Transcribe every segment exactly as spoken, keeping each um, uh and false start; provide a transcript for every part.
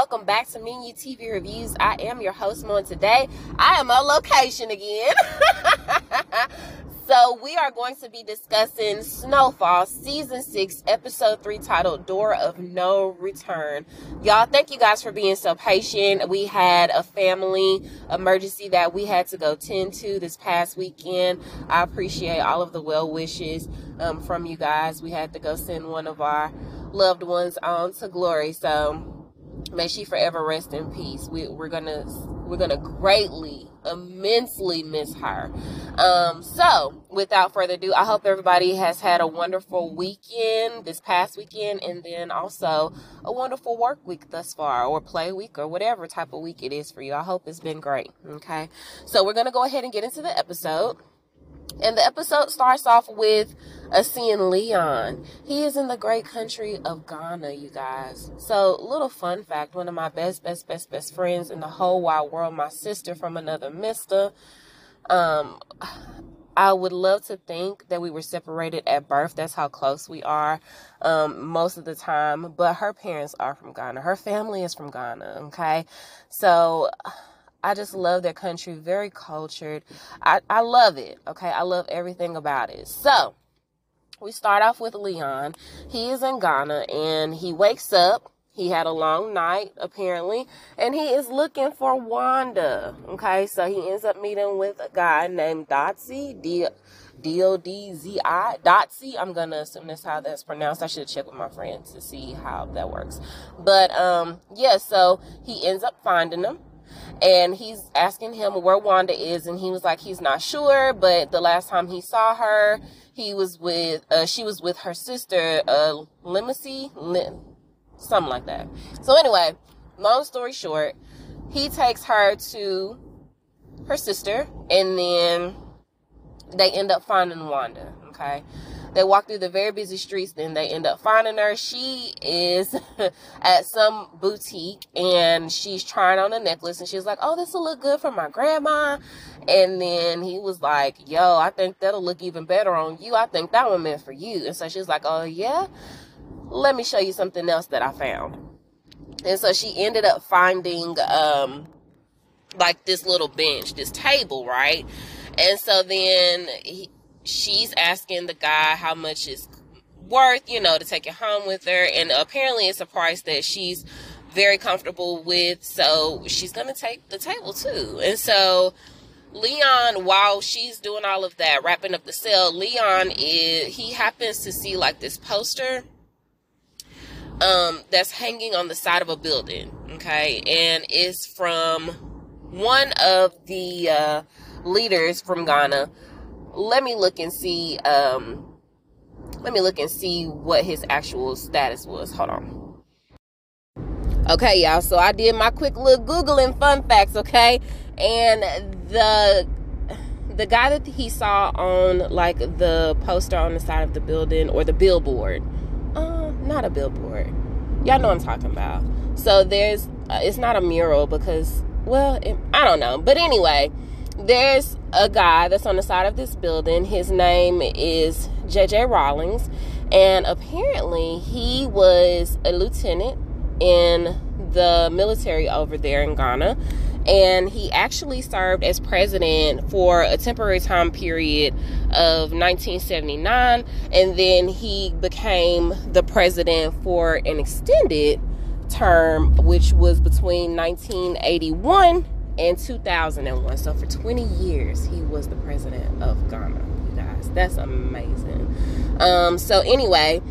welcome back to Menu T V Reviews. I am your host, Moon. Today, I am on location again. So we are going to be discussing Snowfall Season six, Episode three, titled Door of No Return. Y'all, thank you guys for being so patient. We had a family emergency that we had to go tend to this past weekend. I appreciate all of the well wishes um, from you guys. We had to go send one of our loved ones on to glory. So may she forever rest in peace. We, we're gonna we're gonna greatly, immensely miss her. Um, so without further ado, I hope everybody has had a wonderful weekend, this past weekend, and then also a wonderful work week thus far, or play week, or whatever type of week it is for you. I hope it's been great. Okay, so we're gonna go ahead and get into the episode. And the episode starts off with us seeing Leon. He is in the great country of Ghana, you guys. So, little fun fact, one of my best, best, best, best friends in the whole wide world, my sister from another mister. Um, I would love to think that we were separated at birth. That's how close we are um, most of the time. But her parents are from Ghana. Her family is from Ghana, okay? So I just love their country, very cultured. I, I love it, okay? I love everything about it. So, we start off with Leon. He is in Ghana, and he wakes up. He had a long night, apparently, and he is looking for Wanda, okay? So, he ends up meeting with a guy named Dodzi, D- D O D Z I, Dodzi. I'm going to assume that's how that's pronounced. I should check with my friends to see how that works. But, um, yeah, so he ends up finding him. And he's asking him where Wanda is, and he was like, he's not sure, but the last time he saw her, he was with, uh, she was with her sister, uh, Lemacy Lynn, something like that. So anyway, long story short, he takes her to her sister, and then they end up finding Wanda, okay? They walk through the very busy streets, then they end up finding her. She is at some boutique, and she's trying on a necklace, and she's like, oh, this will look good for my grandma. And then he was like, yo, I think that'll look even better on you. I think that one meant for you. And so she's like, oh, yeah? Let me show you something else that I found. And so she ended up finding, um, like, this little bench, this table, right? And so then he... she's asking the guy how much it's worth, you know, to take it home with her. And apparently it's a price that she's very comfortable with. So she's going to take the table too. And so Leon, while she's doing all of that, wrapping up the sale, Leon is, he happens to see like this poster um, that's hanging on the side of a building. Okay. And it's from one of the uh, leaders from Ghana. Let me look and see, um, let me look and see what his actual status was. Hold on. Okay, y'all. So I did my quick little Googling fun facts, okay? And the, the guy that he saw on, like, the poster on the side of the building, or the billboard. Uh, not a billboard. Y'all know what I'm talking about. So there's, uh, it's not a mural because, well, it, I don't know. But anyway, there's a guy that's on the side of this building. His name is J J Rawlings, and apparently he was a lieutenant in the military over there in Ghana, and he actually served as president for a temporary time period of nineteen seventy-nine, and then he became the president for an extended term, which was between nineteen eighty-one in two thousand one. So for twenty years he was the president of Ghana, you guys. That's amazing. Um so anyway,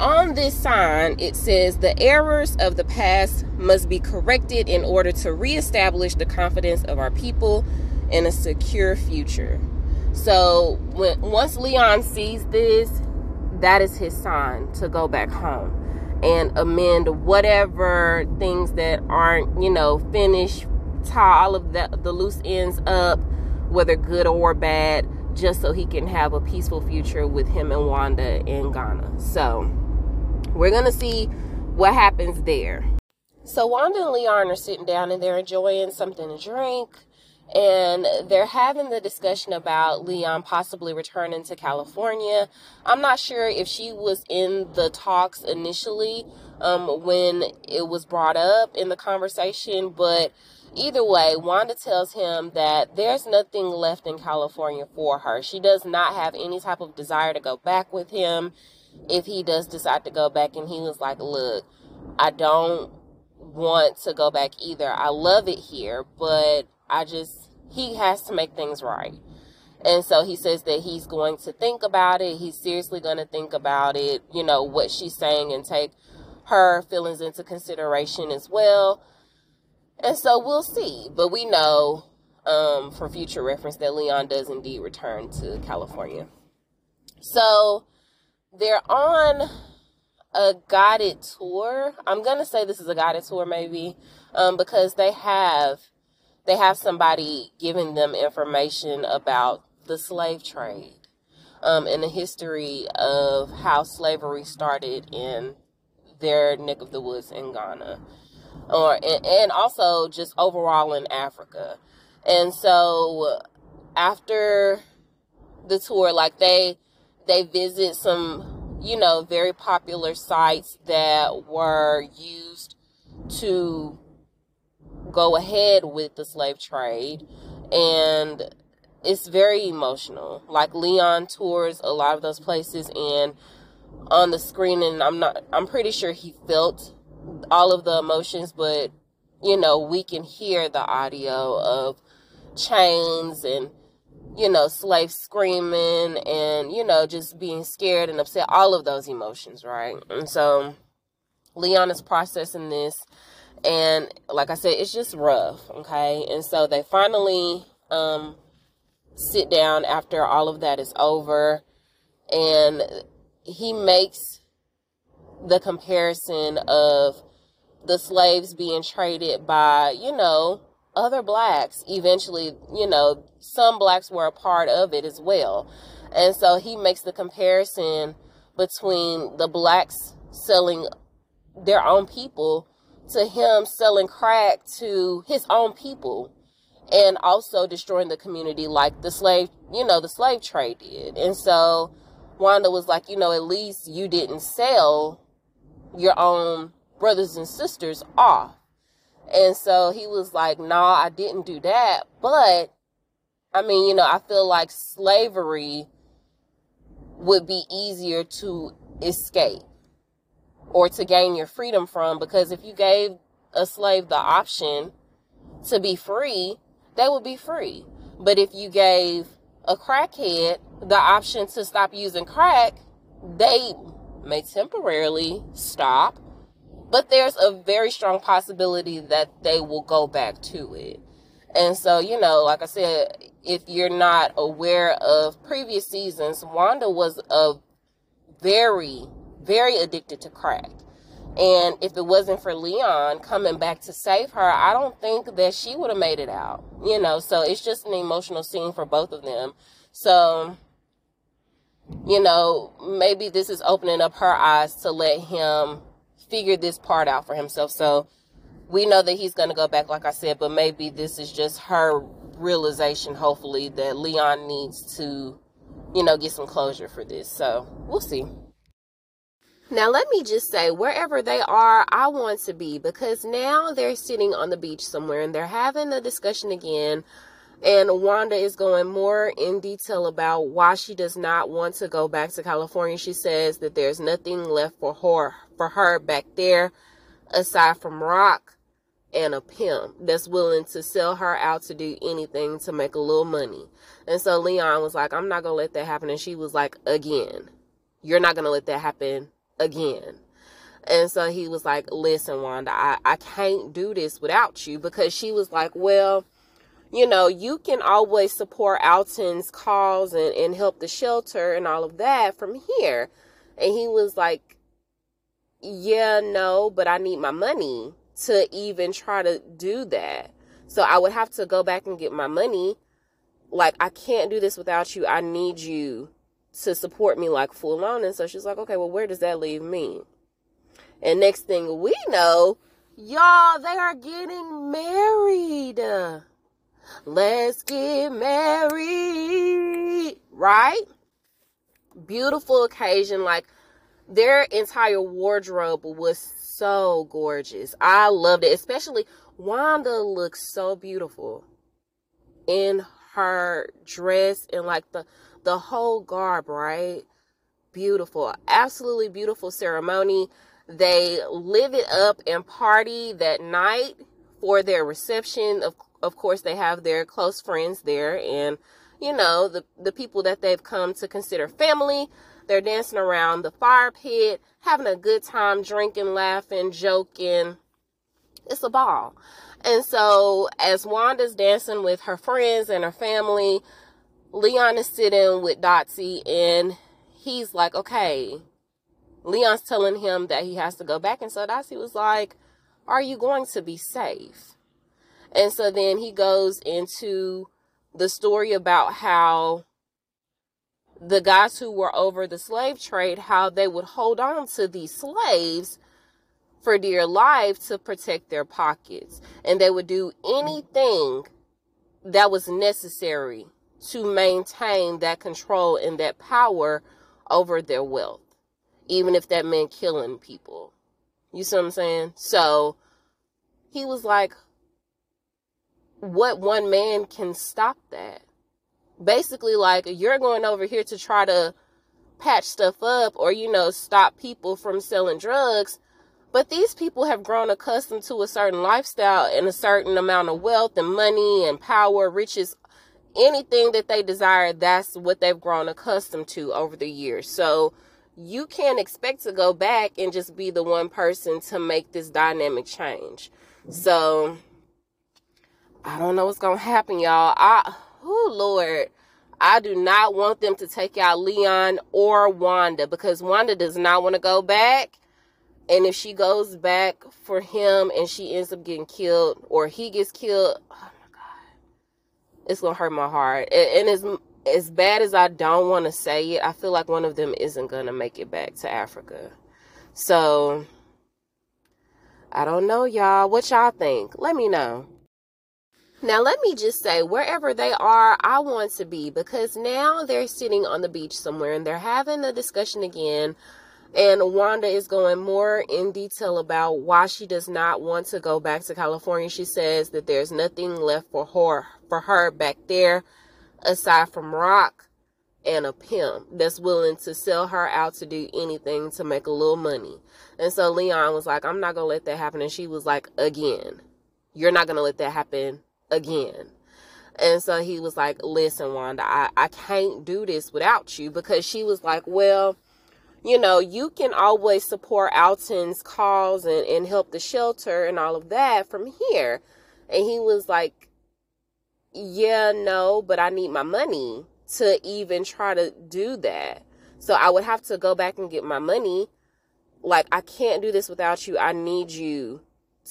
on this sign it says the errors of the past must be corrected in order to reestablish the confidence of our people in a secure future. So when once Leon sees this, that is his sign to go back home and amend whatever things that aren't, you know, finished. Tie all of the, the loose ends up, whether good or bad, just so he can have a peaceful future with him and Wanda in Ghana. So we're gonna see what happens there. So Wanda and Leon are sitting down and they're enjoying something to drink, And they're having the discussion about Leon possibly returning to California. I'm not sure if she was in the talks initially um, when it was brought up in the conversation, but either way, Wanda tells him that there's nothing left in California for her. She does not have any type of desire to go back with him if he does decide to go back. And he was like, look, I don't want to go back either. I love it here, but I just, he has to make things right. And so he says that he's going to think about it. He's seriously going to think about it, you know, what she's saying, and take her feelings into consideration as well. And so we'll see. But we know um, for future reference that Leon does indeed return to California. So they're on a guided tour. I'm going to say this is a guided tour maybe um, because they have... They have somebody giving them information about the slave trade um, and the history of how slavery started in their neck of the woods in Ghana, or and, and also just overall in Africa. And so after the tour, like they they visit some, you know, very popular sites that were used to go ahead with the slave trade, and it's very emotional. Like Leon tours a lot of those places, and on the screen, and I'm not I'm pretty sure he felt all of the emotions, but you know, we can hear the audio of chains and, you know, slaves screaming and, you know, just being scared and upset, all of those emotions, right? And so Leon is processing this. And like I said, it's just rough, okay? And so they finally um, sit down after all of that is over. And he makes the comparison of the slaves being traded by, you know, other blacks. Eventually, you know, some blacks were a part of it as well. And so he makes the comparison between the blacks selling their own people to him selling crack to his own people, and also destroying the community like the slave, you know, the slave trade did. And so Wanda was like, you know, at least you didn't sell your own brothers and sisters off. And so he was like, no, nah, I didn't do that. But I mean, you know, I feel like slavery would be easier to escape or to gain your freedom from, because if you gave a slave the option to be free, they would be free. But if you gave a crackhead the option to stop using crack, they may temporarily stop, but there's a very strong possibility that they will go back to it. And so, you know, like I said, if you're not aware of previous seasons, Wanda was a very... very addicted to crack. And if it wasn't for Leon coming back to save her, I don't think that she would have made it out, you know. So it's just an emotional scene for both of them. So, you know, maybe this is opening up her eyes to let him figure this part out for himself. So we know that he's going to go back, like I said, but maybe this is just her realization, hopefully, that Leon needs to, you know, get some closure for this. So we'll see. Now, let me just say, wherever they are, I want to be, because now they're sitting on the beach somewhere and they're having a discussion again. And Wanda is going more in detail about why she does not want to go back to California. She says that there's nothing left for her, for her back there aside from rock and a pimp that's willing to sell her out to do anything to make a little money. And so Leon was like, I'm not going to let that happen. And she was like, again, you're not going to let that happen again. And so he was like, listen, Wanda, I, I can't do this without you, because she was like, well, you know, you can always support Alton's cause and, and help the shelter and all of that from here. And he was like, yeah, no, but I need my money to even try to do that. So I would have to go back and get my money. Like, I can't do this without you. I need you to support me like full on. And so she's like, okay, well, where does that leave me? And next thing we know, y'all, they are getting married. Let's get married, right? Beautiful occasion. Like, their entire wardrobe was so gorgeous. I loved it. Especially Wanda looked so beautiful in her dress and like the the whole garb, right? Beautiful, absolutely beautiful ceremony. They live it up and party that night for their reception. Of of course, they have their close friends there, and you know, the the people that they've come to consider family. They're dancing around the fire pit, having a good time, drinking, laughing, joking. It's a ball. And so as Wanda's dancing with her friends and her family, Leon is sitting with Dodzi, and he's like, okay, Leon's telling him that he has to go back. And so Dodzi was like, are you going to be safe? And so then he goes into the story about how the guys who were over the slave trade, how they would hold on to these slaves for dear life to protect their pockets. And they would do anything that was necessary to maintain that control and that power over their wealth, even if that meant killing people. You see what I'm saying? So he was like, what one man can stop that? Basically, like, you're going over here to try to patch stuff up or, you know, stop people from selling drugs. But these people have grown accustomed to a certain lifestyle and a certain amount of wealth and money and power, riches, anything that they desire. That's what they've grown accustomed to over the years. So you can't expect to go back and just be the one person to make this dynamic change. So I don't know what's going to happen, y'all. I... Oh, Lord, I do not want them to take out Leon or Wanda, because Wanda does not want to go back. And if she goes back for him and she ends up getting killed or he gets killed, oh, my God, it's going to hurt my heart. And, and as, as bad as I don't want to say it, I feel like one of them isn't going to make it back to Africa. So I don't know, y'all. What y'all think? Let me know. Now, let me just say, wherever they are, I want to be, because now they're sitting on the beach somewhere and they're having a discussion again. And Wanda is going more in detail about why she does not want to go back to California. She says that there's nothing left for her, for her back there aside from rock and a pimp that's willing to sell her out to do anything to make a little money. And so Leon was like, I'm not going to let that happen. And she was like, again, you're not going to let that happen again. And so he was like, listen, Wanda, I, I can't do this without you. Because she was like, well, you know, you can always support Alton's cause and, and help the shelter and all of that from here. And he was like, yeah, no, but I need my money to even try to do that. So I would have to go back and get my money. Like, I can't do this without you. I need you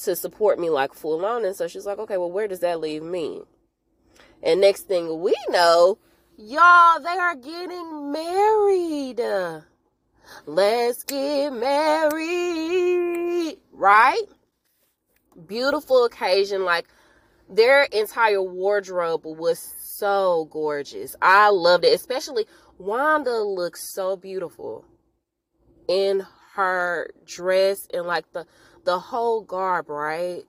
to support me like full on. And so she's like, okay, well, where does that leave me? And next thing we know, y'all, they are getting married. Let's get married, right? Beautiful occasion. Like, their entire wardrobe was so gorgeous. I loved it. Especially Wanda looked so beautiful in her dress and like the the whole garb, right?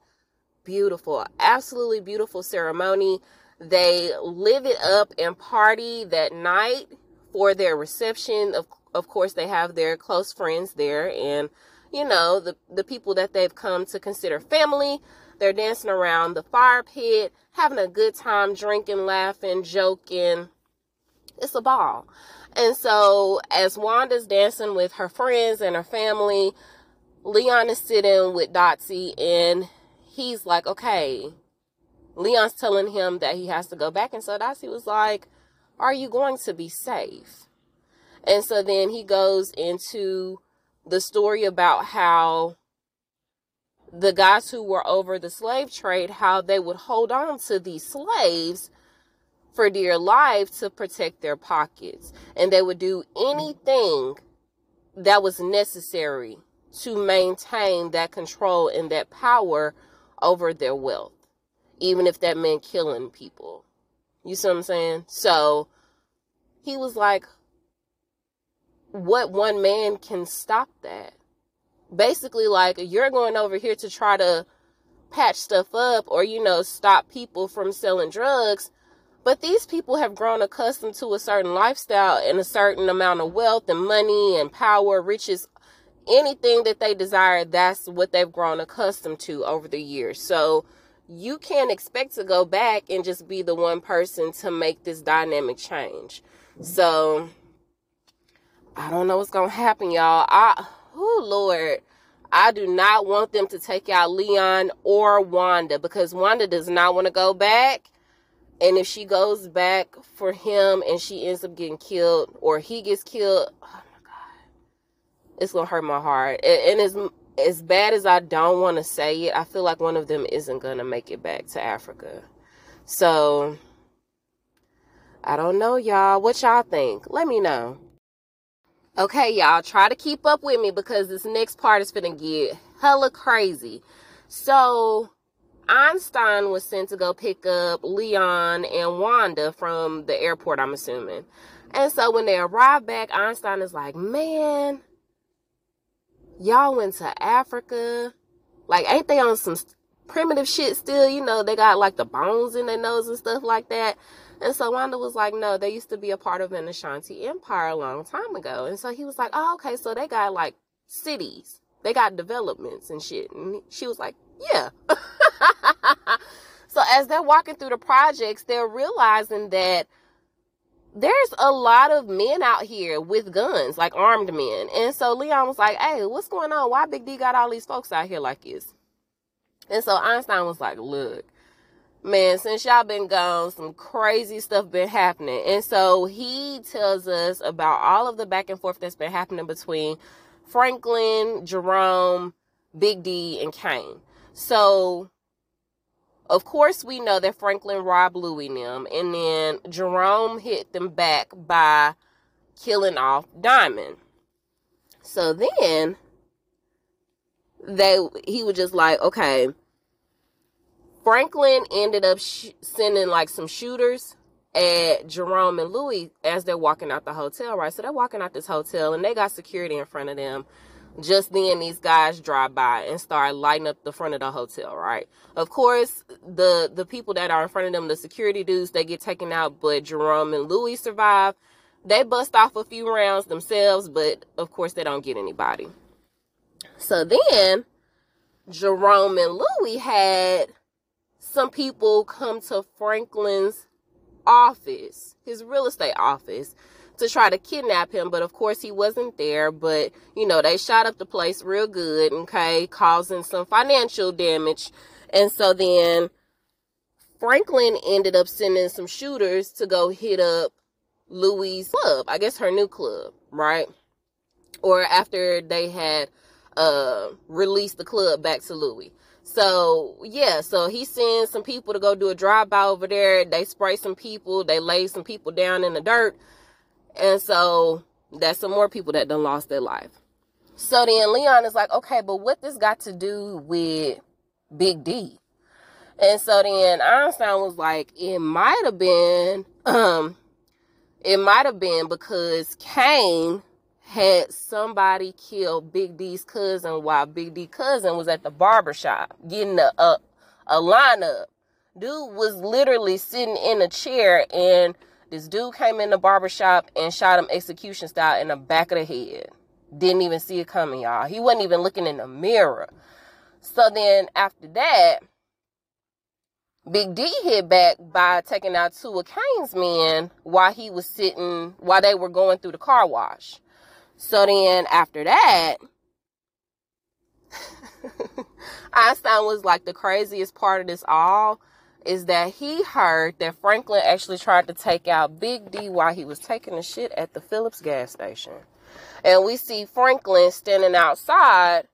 Beautiful, absolutely beautiful ceremony. They live it up and party that night for their reception. Of, of course, they have their close friends there, and you know, the, the people that they've come to consider family. They're dancing around the fire pit, having a good time, drinking, laughing, joking. It's a ball. And so as Wanda's dancing with her friends and her family, Leon is sitting with Dodzi, and he's like, okay, Leon's telling him that he has to go back. And so Dodzi was like, are you going to be safe? And so then he goes into the story about how the guys who were over the slave trade, how they would hold on to these slaves for dear life to protect their pockets. And they would do anything that was necessary to maintain that control and that power over their wealth, even if that meant killing people. You see what I'm saying? So he was like, what one man can stop that? Basically, like, you're going over here to try to patch stuff up or, you know, stop people from selling drugs. But these people have grown accustomed to a certain lifestyle and a certain amount of wealth and money and power, riches, anything that they desire. That's what they've grown accustomed to over the years. So you can't expect to go back and just be the one person to make this dynamic change. So I don't know what's going to happen, y'all. I, oh, Lord, I do not want them to take out Leon or Wanda, because Wanda does not want to go back. And if she goes back for him and she ends up getting killed or he gets killed, oh, my God, it's going to hurt my heart. And, and as, as bad as I don't want to say it, I feel like one of them isn't going to make it back to Africa. So I don't know, y'all. What y'all think? Let me know. Okay, y'all, try to keep up with me because this next part is finna get hella crazy. So, Einstein was sent to go pick up Leon and Wanda from the airport, I'm assuming. And so, when they arrive back, Einstein is like, man, y'all went to Africa. Like, ain't they on some primitive shit still? You know, they got, like, the bones in their nose and stuff like that. And so Wanda was like, no, they used to be a part of an Ashanti empire a long time ago. And so he was like, oh, okay, so they got, like, cities. They got developments and shit. And she was like, yeah. So as they're walking through the projects, they're realizing that there's a lot of men out here with guns, like armed men. And so Leon was like, hey, what's going on? Why Big D got all these folks out here like this? And so Einstein was like, look, man, since y'all been gone, some crazy stuff been happening. And so he tells us about all of the back and forth that's been happening between Franklin, Jerome, Big D, and Kane. So, of course, we know that Franklin robbed Louie and them, and then Jerome hit them back by killing off Diamond. So then, they he was just like, okay, Franklin ended up sh- sending, like, some shooters at Jerome and Louis as they're walking out the hotel, right? So they're walking out this hotel, and they got security in front of them. Just then, these guys drive by and start lighting up the front of the hotel, right? Of course, the, the people that are in front of them, the security dudes, they get taken out, but Jerome and Louis survive. They bust off a few rounds themselves, but, of course, they don't get anybody. So then, Jerome and Louis had some people come to Franklin's office, his real estate office, to try to kidnap him. But of course he wasn't there. But, you know, they shot up the place real good, okay, causing some financial damage. And so then Franklin ended up sending some shooters to go hit up Louie's club, I guess her new club, right? Or after they had uh, released the club back to Louie. So, yeah, so he sends some people to go do a drive-by over there. They spray some people. They lay some people down in the dirt. And so that's some more people that done lost their life. So then Leon is like, okay, but what this got to do with Big D? And so then Einstein was like, it might have been, um, it might have been because Kane had somebody kill Big D's cousin while Big D's cousin was at the barbershop getting a, a, a lineup. Dude was literally sitting in a chair, and this dude came in the barbershop and shot him execution style in the back of the head. Didn't even see it coming, y'all. He wasn't even looking in the mirror. So then after that, Big D hit back by taking out two of Kane's men while he was sitting, while they were going through the car wash. So then after that, Einstein was like, the craziest part of this all is that he heard that Franklin actually tried to take out Big D while he was taking a shit at the Phillips gas station. And we see Franklin standing outside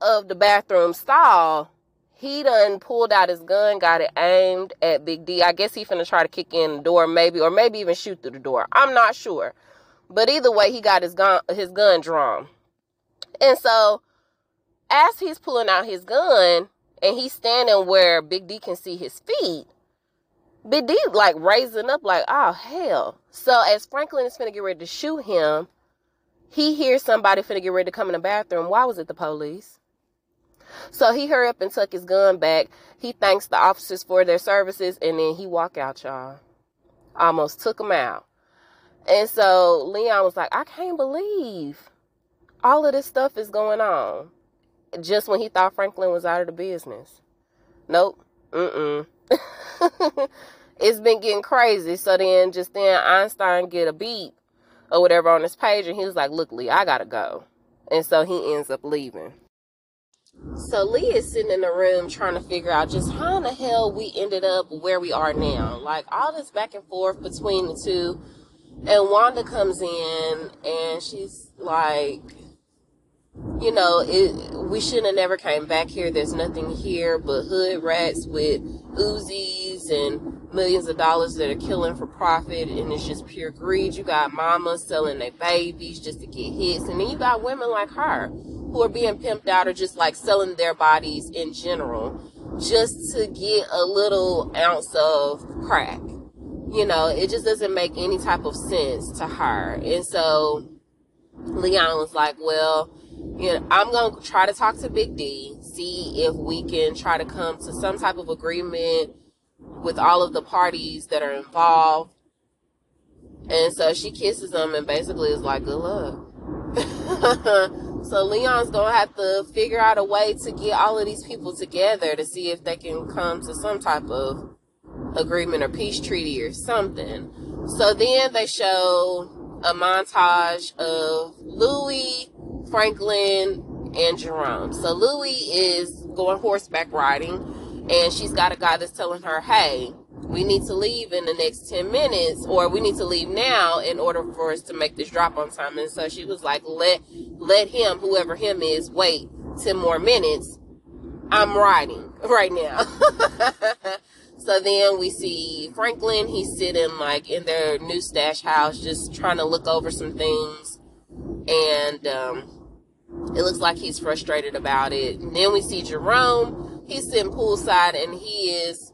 of the bathroom stall. He done pulled out his gun, got it aimed at Big D. I guess he finna try to kick in the door maybe, or maybe even shoot through the door. I'm not sure. But either way, he got his gun, his gun drawn. And so, as he's pulling out his gun, and he's standing where Big D can see his feet, Big D like raising up like, oh, hell. So as Franklin is finna get ready to shoot him, he hears somebody finna get ready to come in the bathroom. Why was it the police? So he hurry up and tuck his gun back. He thanks the officers for their services, and then he walk out, y'all. Almost took him out. And so Leon was like, I can't believe all of this stuff is going on. Just when he thought Franklin was out of the business. Nope. Mm-mm. It's been getting crazy. So then just then Einstein get a beep or whatever on his page, and he was like, look, Lee, I gotta go. And so he ends up leaving. So Lee is sitting in the room trying to figure out just how in the hell we ended up where we are now. Like all this back and forth between the two. And Wanda comes in and she's like, you know, it, we shouldn't have never came back here. There's nothing here but hood rats with Uzis and millions of dollars that are killing for profit. And it's just pure greed. You got mamas selling their babies just to get hits. And then you got women like her who are being pimped out or just like selling their bodies in general just to get a little ounce of crack. You know, it just doesn't make any type of sense to her. And so Leon was like, well, you know, I'm going to try to talk to Big D, see if we can try to come to some type of agreement with all of the parties that are involved. And so she kisses him and basically is like, good luck. So Leon's going to have to figure out a way to get all of these people together to see if they can come to some type of agreement or peace treaty or something. So then they show a montage of Louis, Franklin, and Jerome. So Louis is going horseback riding, and she's got a guy that's telling her, hey, we need to leave in the next ten minutes, or we need to leave now in order for us to make this drop on time. And so she was like, let let him, whoever him is, wait ten more minutes. I'm riding right now. So then we see Franklin, he's sitting like in their new stash house, just trying to look over some things. And um, it looks like he's frustrated about it. And then we see Jerome, he's sitting poolside, and he is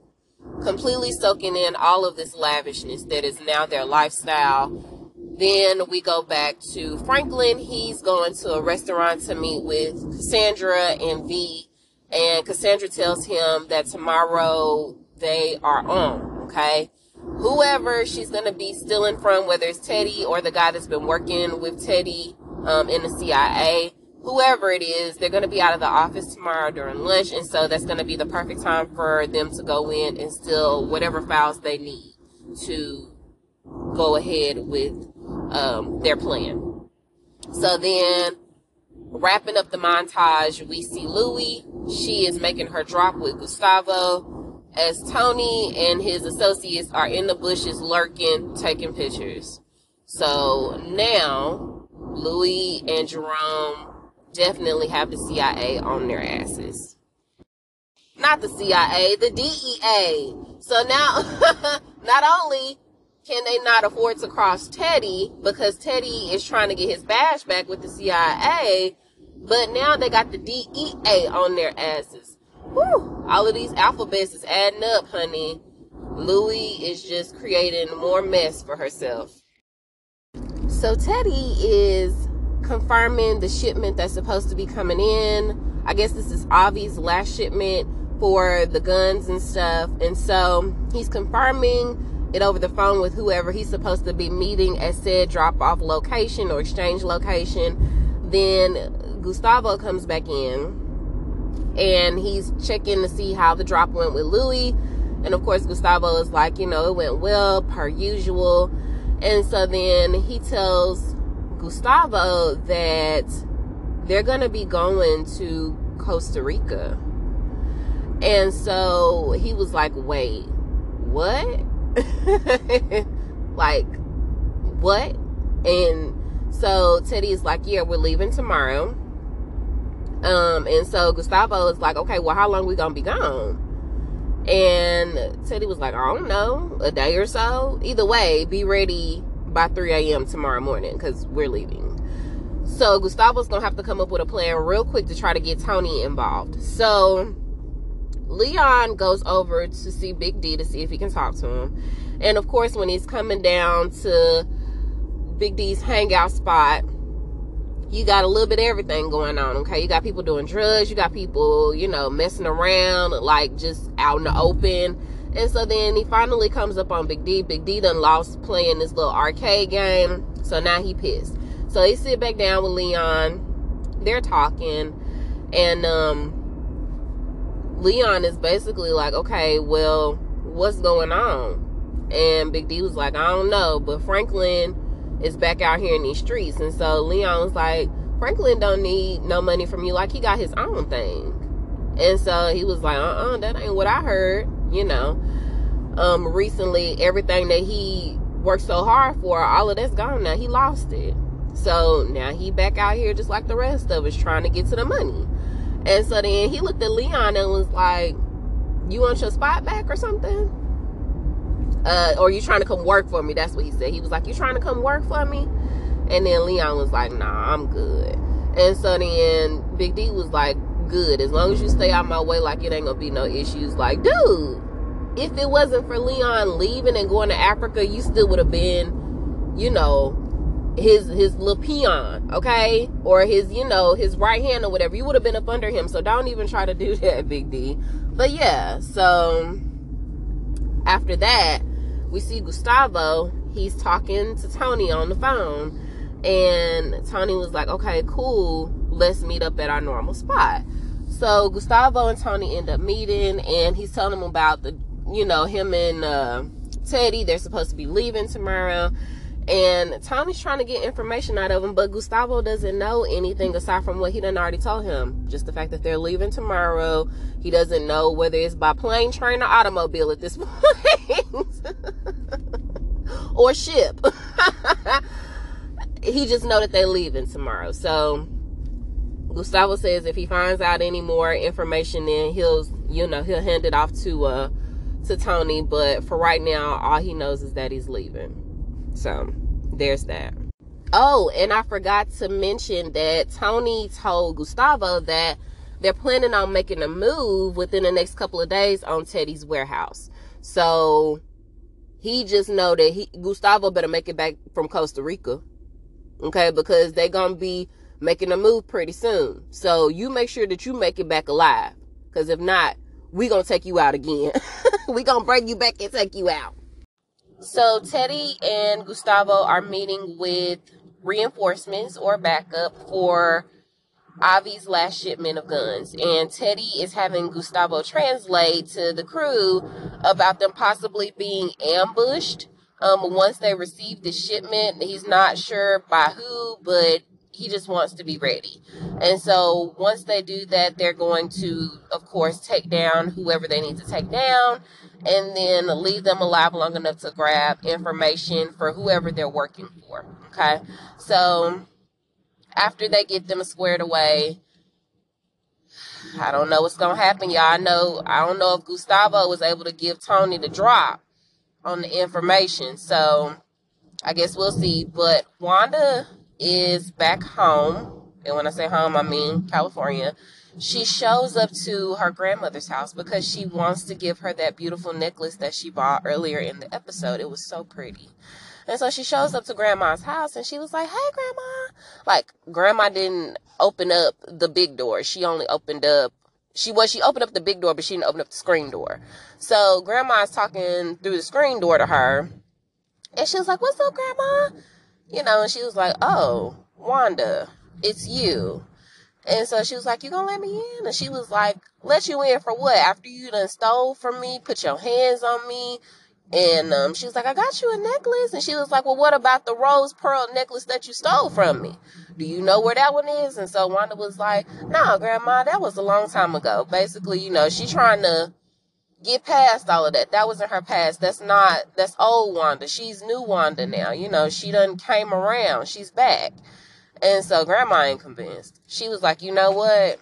completely soaking in all of this lavishness that is now their lifestyle. Then we go back to Franklin, he's going to a restaurant to meet with Cassandra and V. And Cassandra tells him that tomorrow they are on, okay? Whoever she's going to be stealing from, whether it's Teddy or the guy that's been working with Teddy um, in the C I A, whoever it is, they're going to be out of the office tomorrow during lunch, and so that's going to be the perfect time for them to go in and steal whatever files they need to go ahead with um, their plan. So then, wrapping up the montage, we see Louie. She is making her drop with Gustavo, as Tony and his associates are in the bushes lurking, taking pictures. So now, Louis and Jerome definitely have the C I A on their asses. Not the C I A, the D E A. So now, not only can they not afford to cross Teddy because Teddy is trying to get his badge back with the C I A, but now they got the D E A on their asses. Whew, all of these alphabets is adding up, honey. Louie is just creating more mess for herself. So Teddy is confirming the shipment that's supposed to be coming in. I guess this is Avi's last shipment for the guns and stuff. And so he's confirming it over the phone with whoever he's supposed to be meeting at said drop-off location or exchange location. Then Gustavo comes back in, and he's checking to see how the drop went with Louis. And of course, Gustavo is like, you know, it went well per usual. And so then he tells Gustavo that they're going to be going to Costa Rica. And so he was like, wait, what? Like, what? And so Teddy is like, yeah, we're leaving tomorrow. Um, and so Gustavo is like, okay, well, how long we gonna be gone? And Teddy was like, I don't know, a day or so. Either way, be ready by three a m tomorrow morning because we're leaving. So Gustavo's gonna have to come up with a plan real quick to try to get Tony involved. So Leon goes over to see Big D to see if he can talk to him. And of course, when he's coming down to Big D's hangout spot, you got a little bit of everything going on, okay? You got people doing drugs, you got people, you know, messing around, like just out in the open. And so then he finally comes up on Big D. Big D done lost playing this little arcade game, so now he pissed. So he sit back down with Leon. They're talking, and um, Leon is basically like, okay, well, what's going on? And Big D was like, I don't know, but Franklin is back out here in these streets. And so Leon's like, Franklin don't need no money from you, like he got his own thing. And so he was like, uh-uh, that ain't what I heard, you know. Um, recently, everything that he worked so hard for, all of that's gone now. He lost it. So now he back out here just like the rest of us, trying to get to the money. And so then he looked at Leon and was like, you want your spot back or something? Uh, or you trying to come work for me? That's what he said. He was like, you trying to come work for me? And then Leon was like, nah, I'm good. And so then Big D was like, good, as long as you stay out my way, like it ain't gonna be no issues. Like, dude, if it wasn't for Leon leaving and going to Africa, you still would have been, you know, his his little peon, okay? Or his, you know, his right hand or whatever. You would have been up under him, so don't even try to do that, Big D. But yeah, so after that, we see Gustavo. He's talking to Tony on the phone, and Tony was like, okay, cool, let's meet up at our normal spot. So Gustavo and Tony end up meeting, and he's telling him about the, you know, him and uh, Teddy, they're supposed to be leaving tomorrow. And Tony's trying to get information out of him, but Gustavo doesn't know anything aside from what he done already told him. Just the fact that they're leaving tomorrow. He doesn't know whether it's by plane, train, or automobile at this point. Or ship. He just know that they're leaving tomorrow. So Gustavo says if he finds out any more information, then he'll, you know, he'll hand it off to, uh, to Tony. But for right now, all he knows is that he's leaving. So there's that. Oh, and I forgot to mention that Tony told Gustavo that they're planning on making a move within the next couple of days on Teddy's warehouse. So he just know that he, Gustavo better make it back from Costa Rica, okay? Because they're gonna be making a move pretty soon. So you make sure that you make it back alive, because if not, we gonna take you out again. We gonna bring you back and take you out. So Teddy and Gustavo are meeting with reinforcements or backup for Avi's last shipment of guns. And Teddy is having Gustavo translate to the crew about them possibly being ambushed um, once they receive the shipment. He's not sure by who, but he just wants to be ready. And so once they do that, they're going to, of course, take down whoever they need to take down, and then leave them alive long enough to grab information for whoever they're working for, okay? So after they get them squared away, I don't know what's going to happen, y'all. I know, I don't know if Gustavo was able to give Tony the drop on the information, so I guess we'll see. But Wanda is back home, and when I say home, I mean California. She shows up to her grandmother's house because she wants to give her that beautiful necklace that she bought earlier in the episode. It was so pretty. And so she shows up to grandma's house, and she was like, hey, grandma. Like, grandma didn't open up the big door. She only opened up, she was, she opened up the big door, but she didn't open up the screen door. So grandma's talking through the screen door to her, and she was like, what's up, grandma? You know, and she was like, oh, Wanda, it's you. And so she was like, you gonna let me in? And she was like, let you in for what? After you done stole from me, put your hands on me. And um, she was like, I got you a necklace. And she was like, well, what about the rose pearl necklace that you stole from me? Do you know where that one is? And so Wanda was like, no, grandma, that was a long time ago. Basically, you know, she trying to get past all of that. That was in her past. That's not, that's old Wanda. She's new Wanda now. You know, she done came around. She's back. And so grandma ain't convinced. She was like, you know what?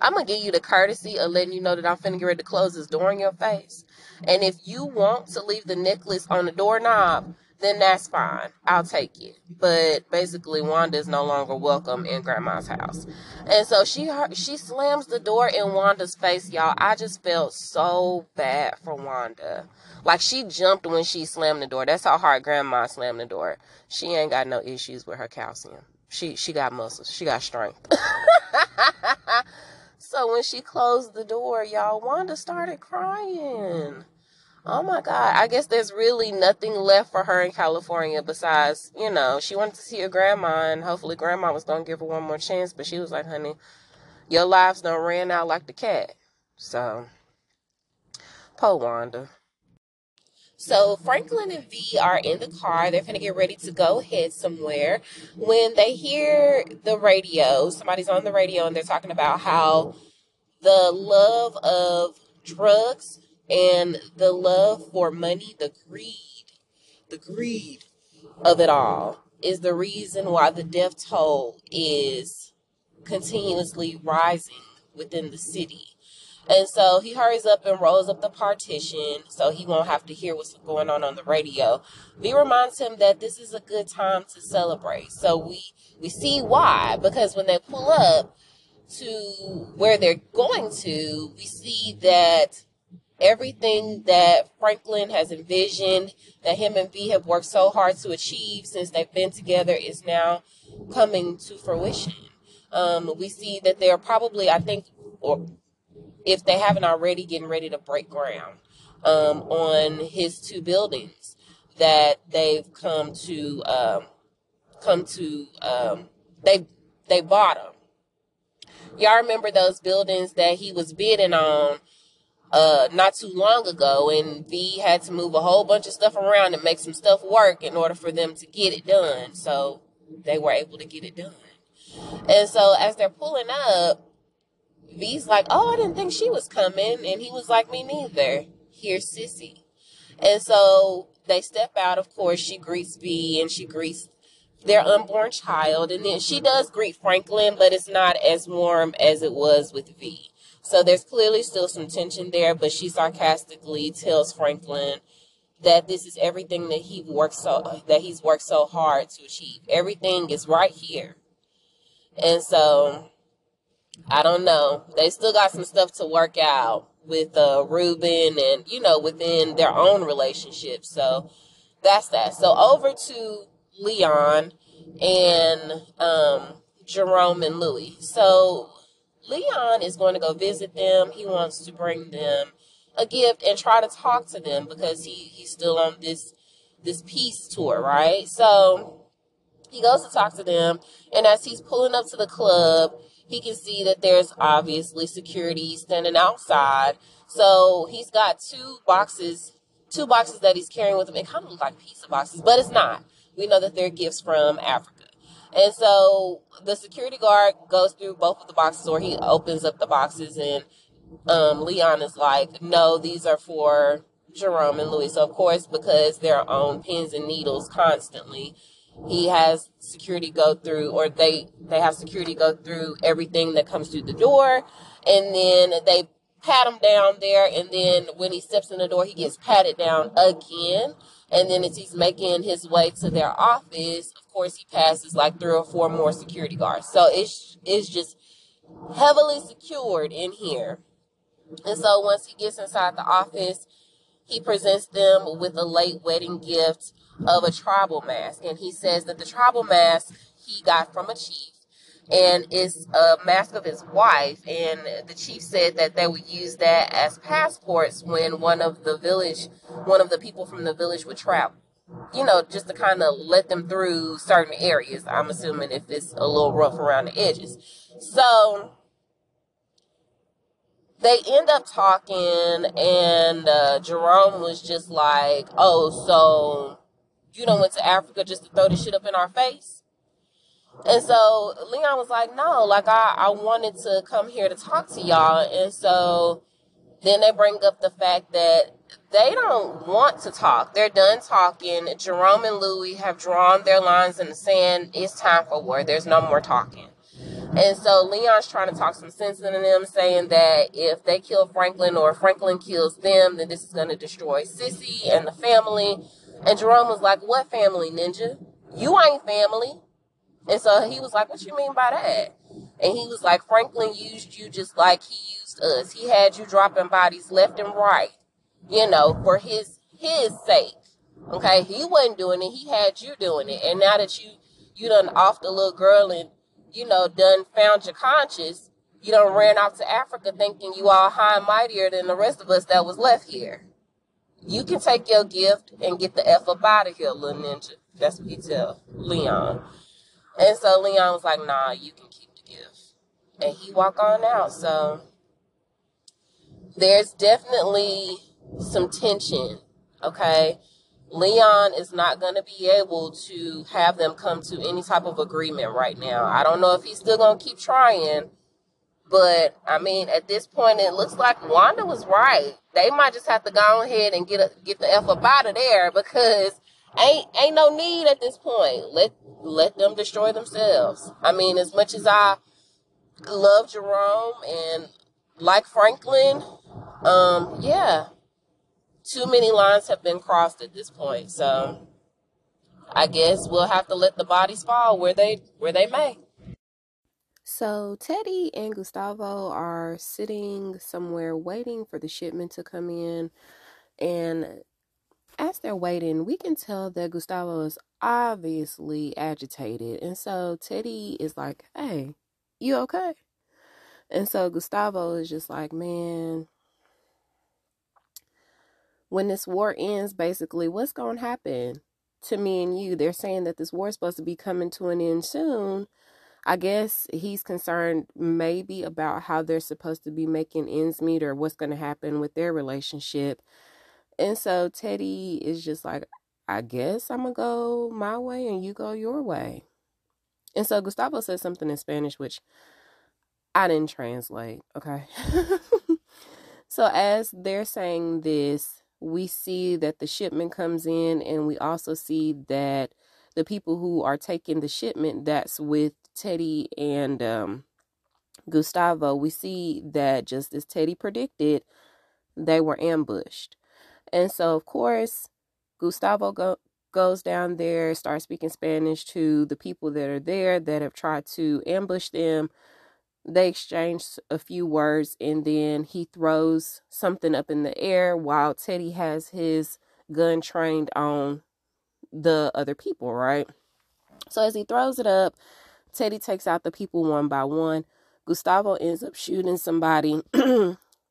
I'm going to give you the courtesy of letting you know that I'm finna get ready to close this door in your face. And if you want to leave the necklace on the doorknob, then that's fine. I'll take it. But basically, Wanda is no longer welcome in Grandma's house. And so she she slams the door in Wanda's face, y'all. I just felt so bad for Wanda. Like, she jumped when she slammed the door. That's how hard Grandma slammed the door. She ain't got no issues with her calcium. She, she got muscles. She got strength. So when she closed the door, y'all, Wanda started crying. Oh, my God. I guess there's really nothing left for her in California besides, you know, she wanted to see her grandma, and hopefully Grandma was going to give her one more chance. But she was like, honey, your lives done ran out like the cat. So, poor Wanda. So Franklin and V are in the car. They're going to get ready to go head somewhere when they hear the radio. Somebody's on the radio, and they're talking about how the love of drugs and the love for money, the greed, the greed of it all is the reason why the death toll is continuously rising within the city. And so he hurries up and rolls up the partition so he won't have to hear what's going on on the radio. V reminds him that this is a good time to celebrate. So we, we see why, because when they pull up to where they're going to, we see that everything that Franklin has envisioned, that him and V have worked so hard to achieve since they've been together, is now coming to fruition. Um, we see that they're probably, I think, or if they haven't already, getting ready to break ground um, on his two buildings that they've come to, um, come to, um, they, they bought them. Y'all remember those buildings that he was bidding on Uh, not too long ago, and V had to move a whole bunch of stuff around and make some stuff work in order for them to get it done. So they were able to get it done. And so as they're pulling up, V's like, oh, I didn't think she was coming. And he was like, me neither. Here's Sissy. And so they step out. Of course, she greets V and she greets their unborn child. And then she does greet Franklin, but it's not as warm as it was with V. So there's clearly still some tension there, but she sarcastically tells Franklin that this is everything that he worked so that he's worked so hard to achieve. Everything is right here. And so I don't know. They still got some stuff to work out with uh, Ruben and, you know, within their own relationship. So that's that. So over to Leon and um, Jerome and Louis. So Leon is going to go visit them. He wants to bring them a gift and try to talk to them because he, he's still on this this peace tour, right? So he goes to talk to them, and as he's pulling up to the club, he can see that there's obviously security standing outside. So he's got two boxes, two boxes that he's carrying with him. It kind of looks like pizza boxes, but it's not. We know that they're gifts from Africa. And so the security guard goes through both of the boxes, or he opens up the boxes, and um, Leon is like, no, these are for Jerome and Louis. So, of course, because they're on pins and needles constantly, he has security go through, or they, they have security go through everything that comes through the door, and then they pat him down there, and then when he steps in the door, he gets patted down again. And then as he's making his way to their office, of course, he passes like three or four more security guards. So it's, it's just heavily secured in here. And so once he gets inside the office, he presents them with a late wedding gift of a tribal mask. And he says that the tribal mask he got from a chief, and it's a mask of his wife. And the chief said that they would use that as passports when one of the village, one of the people from the village would travel. You know, just to kind of let them through certain areas, I'm assuming, if it's a little rough around the edges. So they end up talking, and uh, Jerome was just like, oh, so you done went to Africa just to throw this shit up in our face? And so Leon was like, no, like I, I wanted to come here to talk to y'all. And so then they bring up the fact that they don't want to talk. They're done talking. Jerome and Louis have drawn their lines in the sand. It's time for war. There's no more talking. And so Leon's trying to talk some sense into them, saying that if they kill Franklin or Franklin kills them, then this is going to destroy Sissy and the family. And Jerome was like, what family, ninja? You ain't family. And so he was like, what you mean by that? And he was like, Franklin used you just like he used us. He had you dropping bodies left and right, you know, for his his sake. Okay, he wasn't doing it. He had you doing it. And now that you, you done off the little girl and, you know, done found your conscience, you done ran off to Africa thinking you all high and mightier than the rest of us that was left here. You can take your gift and get the F up out of here, little ninja. That's what he tell Leon. And so Leon was like, nah, you can keep the gift. And he walk on out. So there's definitely some tension, okay? Leon is not going to be able to have them come to any type of agreement right now. I don't know if he's still going to keep trying, but, I mean, at this point, it looks like Wanda was right. They might just have to go ahead and get a, get the F up out of there, because ain't ain't no need at this point. Let, let them destroy themselves. I mean, as much as I love Jerome and like Franklin, um, yeah. Too many lines have been crossed at this point, so I guess we'll have to let the bodies fall where they where they may. So Teddy and Gustavo are sitting somewhere waiting for the shipment to come in, and as they're waiting, we can tell that Gustavo is obviously agitated, and so Teddy is like, hey, you okay? And so Gustavo is just like, man, when this war ends, basically, what's going to happen to me and you? They're saying that this war is supposed to be coming to an end soon. I guess he's concerned maybe about how they're supposed to be making ends meet or what's going to happen with their relationship. And so Teddy is just like, I guess I'm going to go my way and you go your way. And so Gustavo says something in Spanish, which I didn't translate. Okay. So as they're saying this, we see that the shipment comes in, and we also see that the people who are taking the shipment that's with Teddy and um, Gustavo, we see that just as Teddy predicted, they were ambushed. And so, of course, Gustavo go- goes down there, starts speaking Spanish to the people that are there that have tried to ambush them. They exchange a few words, and then he throws something up in the air while Teddy has his gun trained on the other people, right? So as he throws it up, Teddy takes out the people one by one. Gustavo ends up shooting somebody,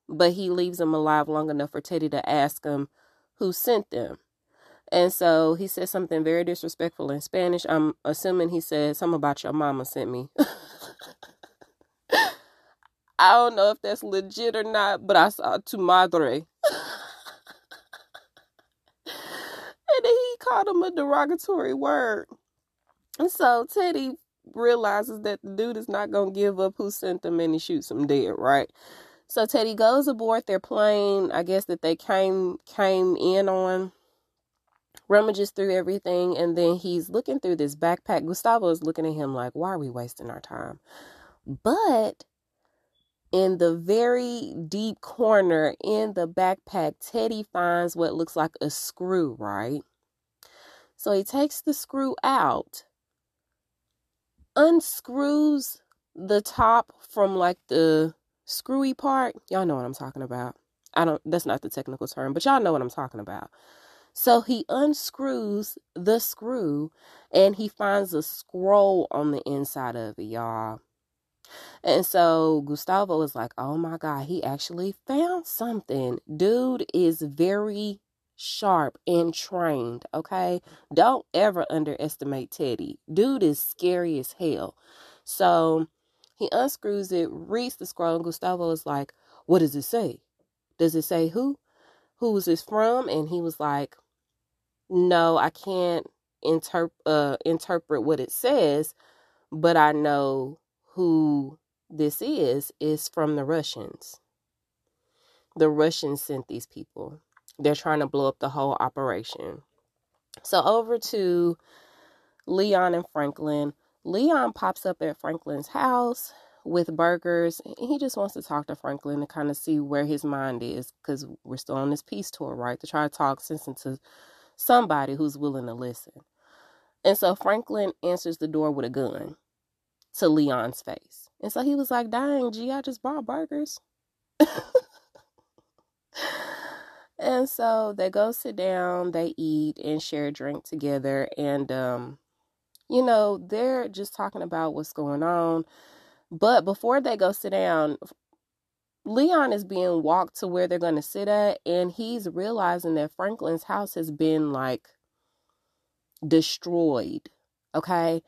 but he leaves them alive long enough for Teddy to ask him who sent them. And so he says something very disrespectful in Spanish. I'm assuming he says something about your mama sent me. I don't know if that's legit or not, but I saw tu madre. And he called him a derogatory word. And so Teddy realizes that the dude is not going to give up who sent them, and he shoots him dead, right? So Teddy goes aboard their plane, I guess, that they came came in on, rummages through everything, and then he's looking through this backpack. Gustavo is looking at him like, why are we wasting our time? But in the very deep corner in the backpack, Teddy finds what looks like a screw, right? So he takes the screw out, unscrews the top from like the screwy part. Y'all know what I'm talking about. I don't, that's not the technical term, but y'all know what I'm talking about. So he unscrews the screw, and he finds a scroll on the inside of it, y'all. And so Gustavo was like, oh my God, he actually found something. Dude is very sharp and trained, okay? Don't ever underestimate Teddy. Dude is scary as hell. So he unscrews it, reads the scroll, and Gustavo is like, what does it say? Does it say who? Who is this from? And he was like, no, I can't interp- uh, interpret what it says, but I know who this is, is from the Russians. The Russians sent these people. They're trying to blow up the whole operation. So over to Leon and Franklin. Leon pops up at Franklin's house with burgers. And he just wants to talk to Franklin to kind of see where his mind is, because we're still on this peace tour, right? To try to talk sense into somebody who's willing to listen. And so Franklin answers the door with a gun to Leon's face. And so he was like, dang, G, I just bought burgers. And so they go sit down, they eat and share a drink together. And, um, you know, they're just talking about what's going on. But before they go sit down, Leon is being walked to where they're going to sit at. And he's realizing that Franklin's house has been like destroyed. Okay.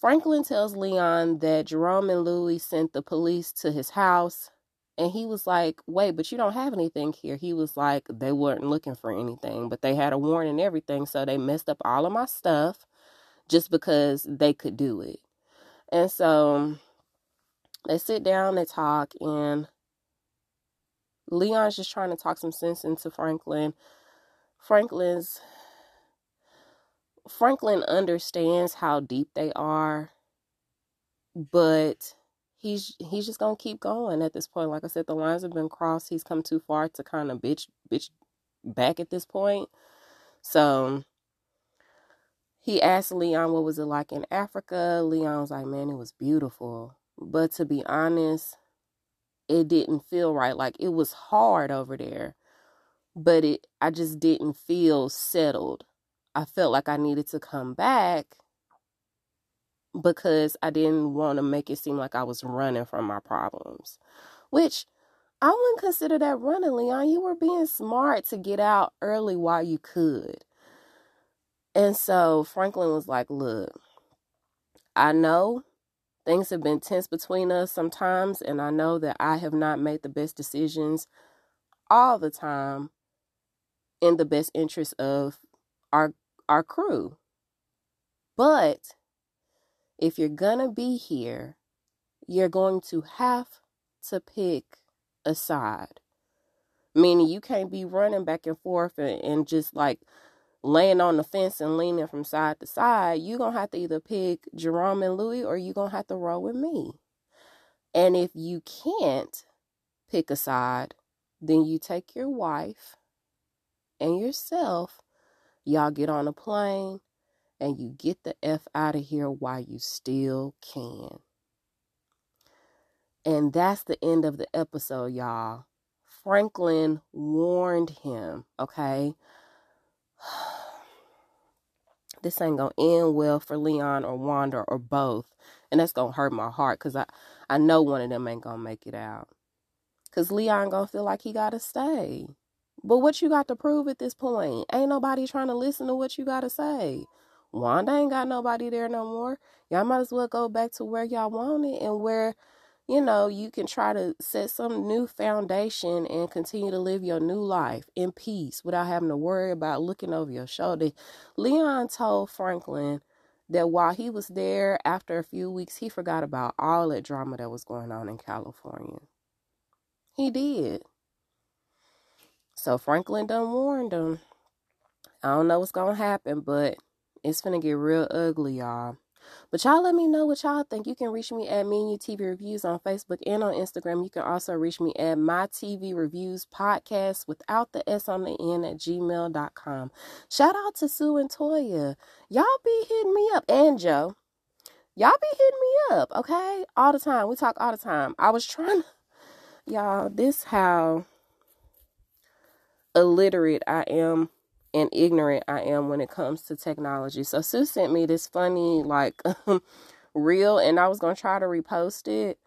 Franklin tells Leon that Jerome and Louis sent the police to his house. And he was like, wait, but you don't have anything here. He was like, they weren't looking for anything, but they had a warrant and everything. So they messed up all of my stuff just because they could do it. And so they sit down, they talk, and Leon's just trying to talk some sense into Franklin. Franklin's Franklin understands how deep they are, but He's he's just going to keep going at this point. Like I said, the lines have been crossed. He's come too far to kind of bitch, bitch back at this point. So he asked Leon, what was it like in Africa? Leon was like, man, it was beautiful. But to be honest, it didn't feel right. Like it was hard over there, but it I just didn't feel settled. I felt like I needed to come back, because I didn't want to make it seem like I was running from my problems, which I wouldn't consider that running, Leon. You were being smart to get out early while you could. And so Franklin was like, look, I know things have been tense between us sometimes, and I know that I have not made the best decisions all the time in the best interest of our our crew. But if you're gonna be here, you're going to have to pick a side. Meaning you can't be running back and forth and, and just like laying on the fence and leaning from side to side. You're gonna have to either pick Jerome and Louis, or you're gonna have to roll with me. And if you can't pick a side, then you take your wife and yourself, y'all get on a plane, and you get the F out of here while you still can. And that's the end of the episode, y'all. Franklin warned him, okay? This ain't going to end well for Leon or Wanda or both. And that's going to hurt my heart, because I, I know one of them ain't going to make it out. Because Leon going to feel like he got to stay. But what you got to prove at this point? Ain't nobody trying to listen to what you got to say. Wanda ain't got nobody there no more. Y'all might as well go back to where y'all wanted and where, you know, you can try to set some new foundation and continue to live your new life in peace without having to worry about looking over your shoulder. Leon told Franklin that while he was there, after a few weeks, he forgot about all that drama that was going on in California. He did. So Franklin done warned him. I don't know what's going to happen, but it's finna get real ugly, y'all. But y'all let me know what y'all think. You can reach me at Menu T V Reviews on Facebook and on Instagram. You can also reach me at My T V Reviews Podcast without the S on the end at gmail dot com. Shout out to Sue and Toya. Y'all be hitting me up. And Joe. Y'all be hitting me up, okay? All the time. We talk all the time. I was trying to... Y'all, this how illiterate I am and ignorant I am when it comes to technology. So Sue sent me this funny like reel, and I was going to try to repost it,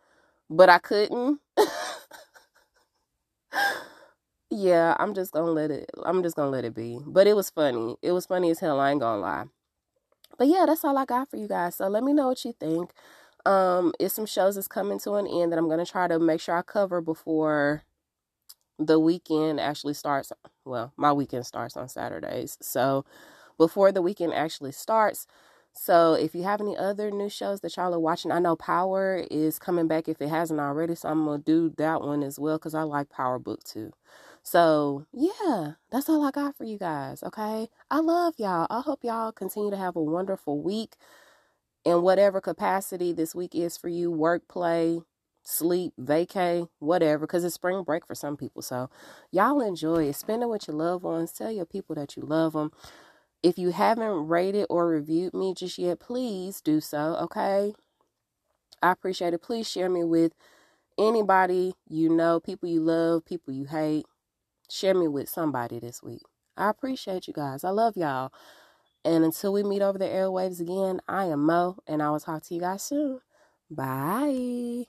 but I couldn't. Yeah, I'm just going to let it, I'm just going to let it be. But it was funny. It was funny as hell. I ain't going to lie. But yeah, that's all I got for you guys. So let me know what you think. Um, it's some shows that's coming to an end that I'm going to try to make sure I cover before the weekend actually starts. Well, my weekend starts on Saturdays. So before the weekend actually starts. So if you have any other new shows that y'all are watching, I know Power is coming back if it hasn't already. So I'm going to do that one as well, because I like Power Book too. So yeah, that's all I got for you guys. Okay. I love y'all. I hope y'all continue to have a wonderful week in whatever capacity this week is for you. Work, play, sleep, vacay, whatever, because it's spring break for some people. So y'all enjoy it. Spend it with your loved ones. Tell your people that you love them. If you haven't rated or reviewed me just yet, please do so, okay? I appreciate it. Please share me with anybody you know, people you love, people you hate. Share me with somebody this week. I appreciate you guys. I love y'all. And until we meet over the airwaves again, I am Mo, and I will talk to you guys soon. Bye.